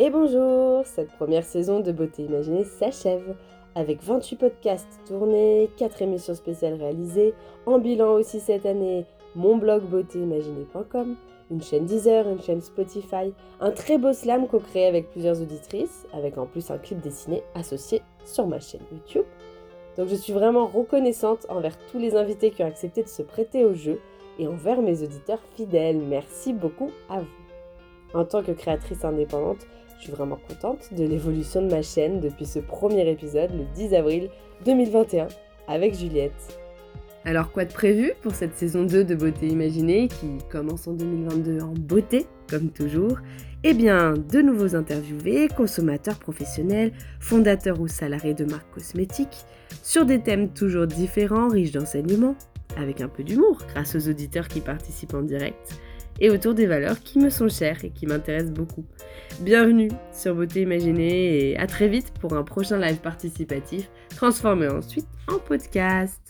Et bonjour, cette première saison de Beauté Imaginée s'achève avec 28 podcasts tournés, 4 émissions spéciales réalisées, en bilan aussi cette année, mon blog beautéimaginée.com, une chaîne Deezer, une chaîne Spotify, un très beau slam co-créé avec plusieurs auditrices, avec en plus un clip dessiné associé sur ma chaîne YouTube. Donc je suis vraiment reconnaissante envers tous les invités qui ont accepté de se prêter au jeu et envers mes auditeurs fidèles. Merci beaucoup à vous. En tant que créatrice indépendante, je suis vraiment contente de l'évolution de ma chaîne depuis ce premier épisode, le 10 avril 2021, avec Juliette. Alors quoi de prévu pour cette saison 2 de Beauté Imaginée, qui commence en 2022 en beauté, comme toujours? Eh bien, de nouveaux interviewés, consommateurs professionnels, fondateurs ou salariés de marques cosmétiques, sur des thèmes toujours différents, riches d'enseignements, avec un peu d'humour, grâce aux auditeurs qui participent en direct, et autour des valeurs qui me sont chères et qui m'intéressent beaucoup. Bienvenue sur Beauté Imaginée et à très vite pour un prochain live participatif transformé ensuite en podcast.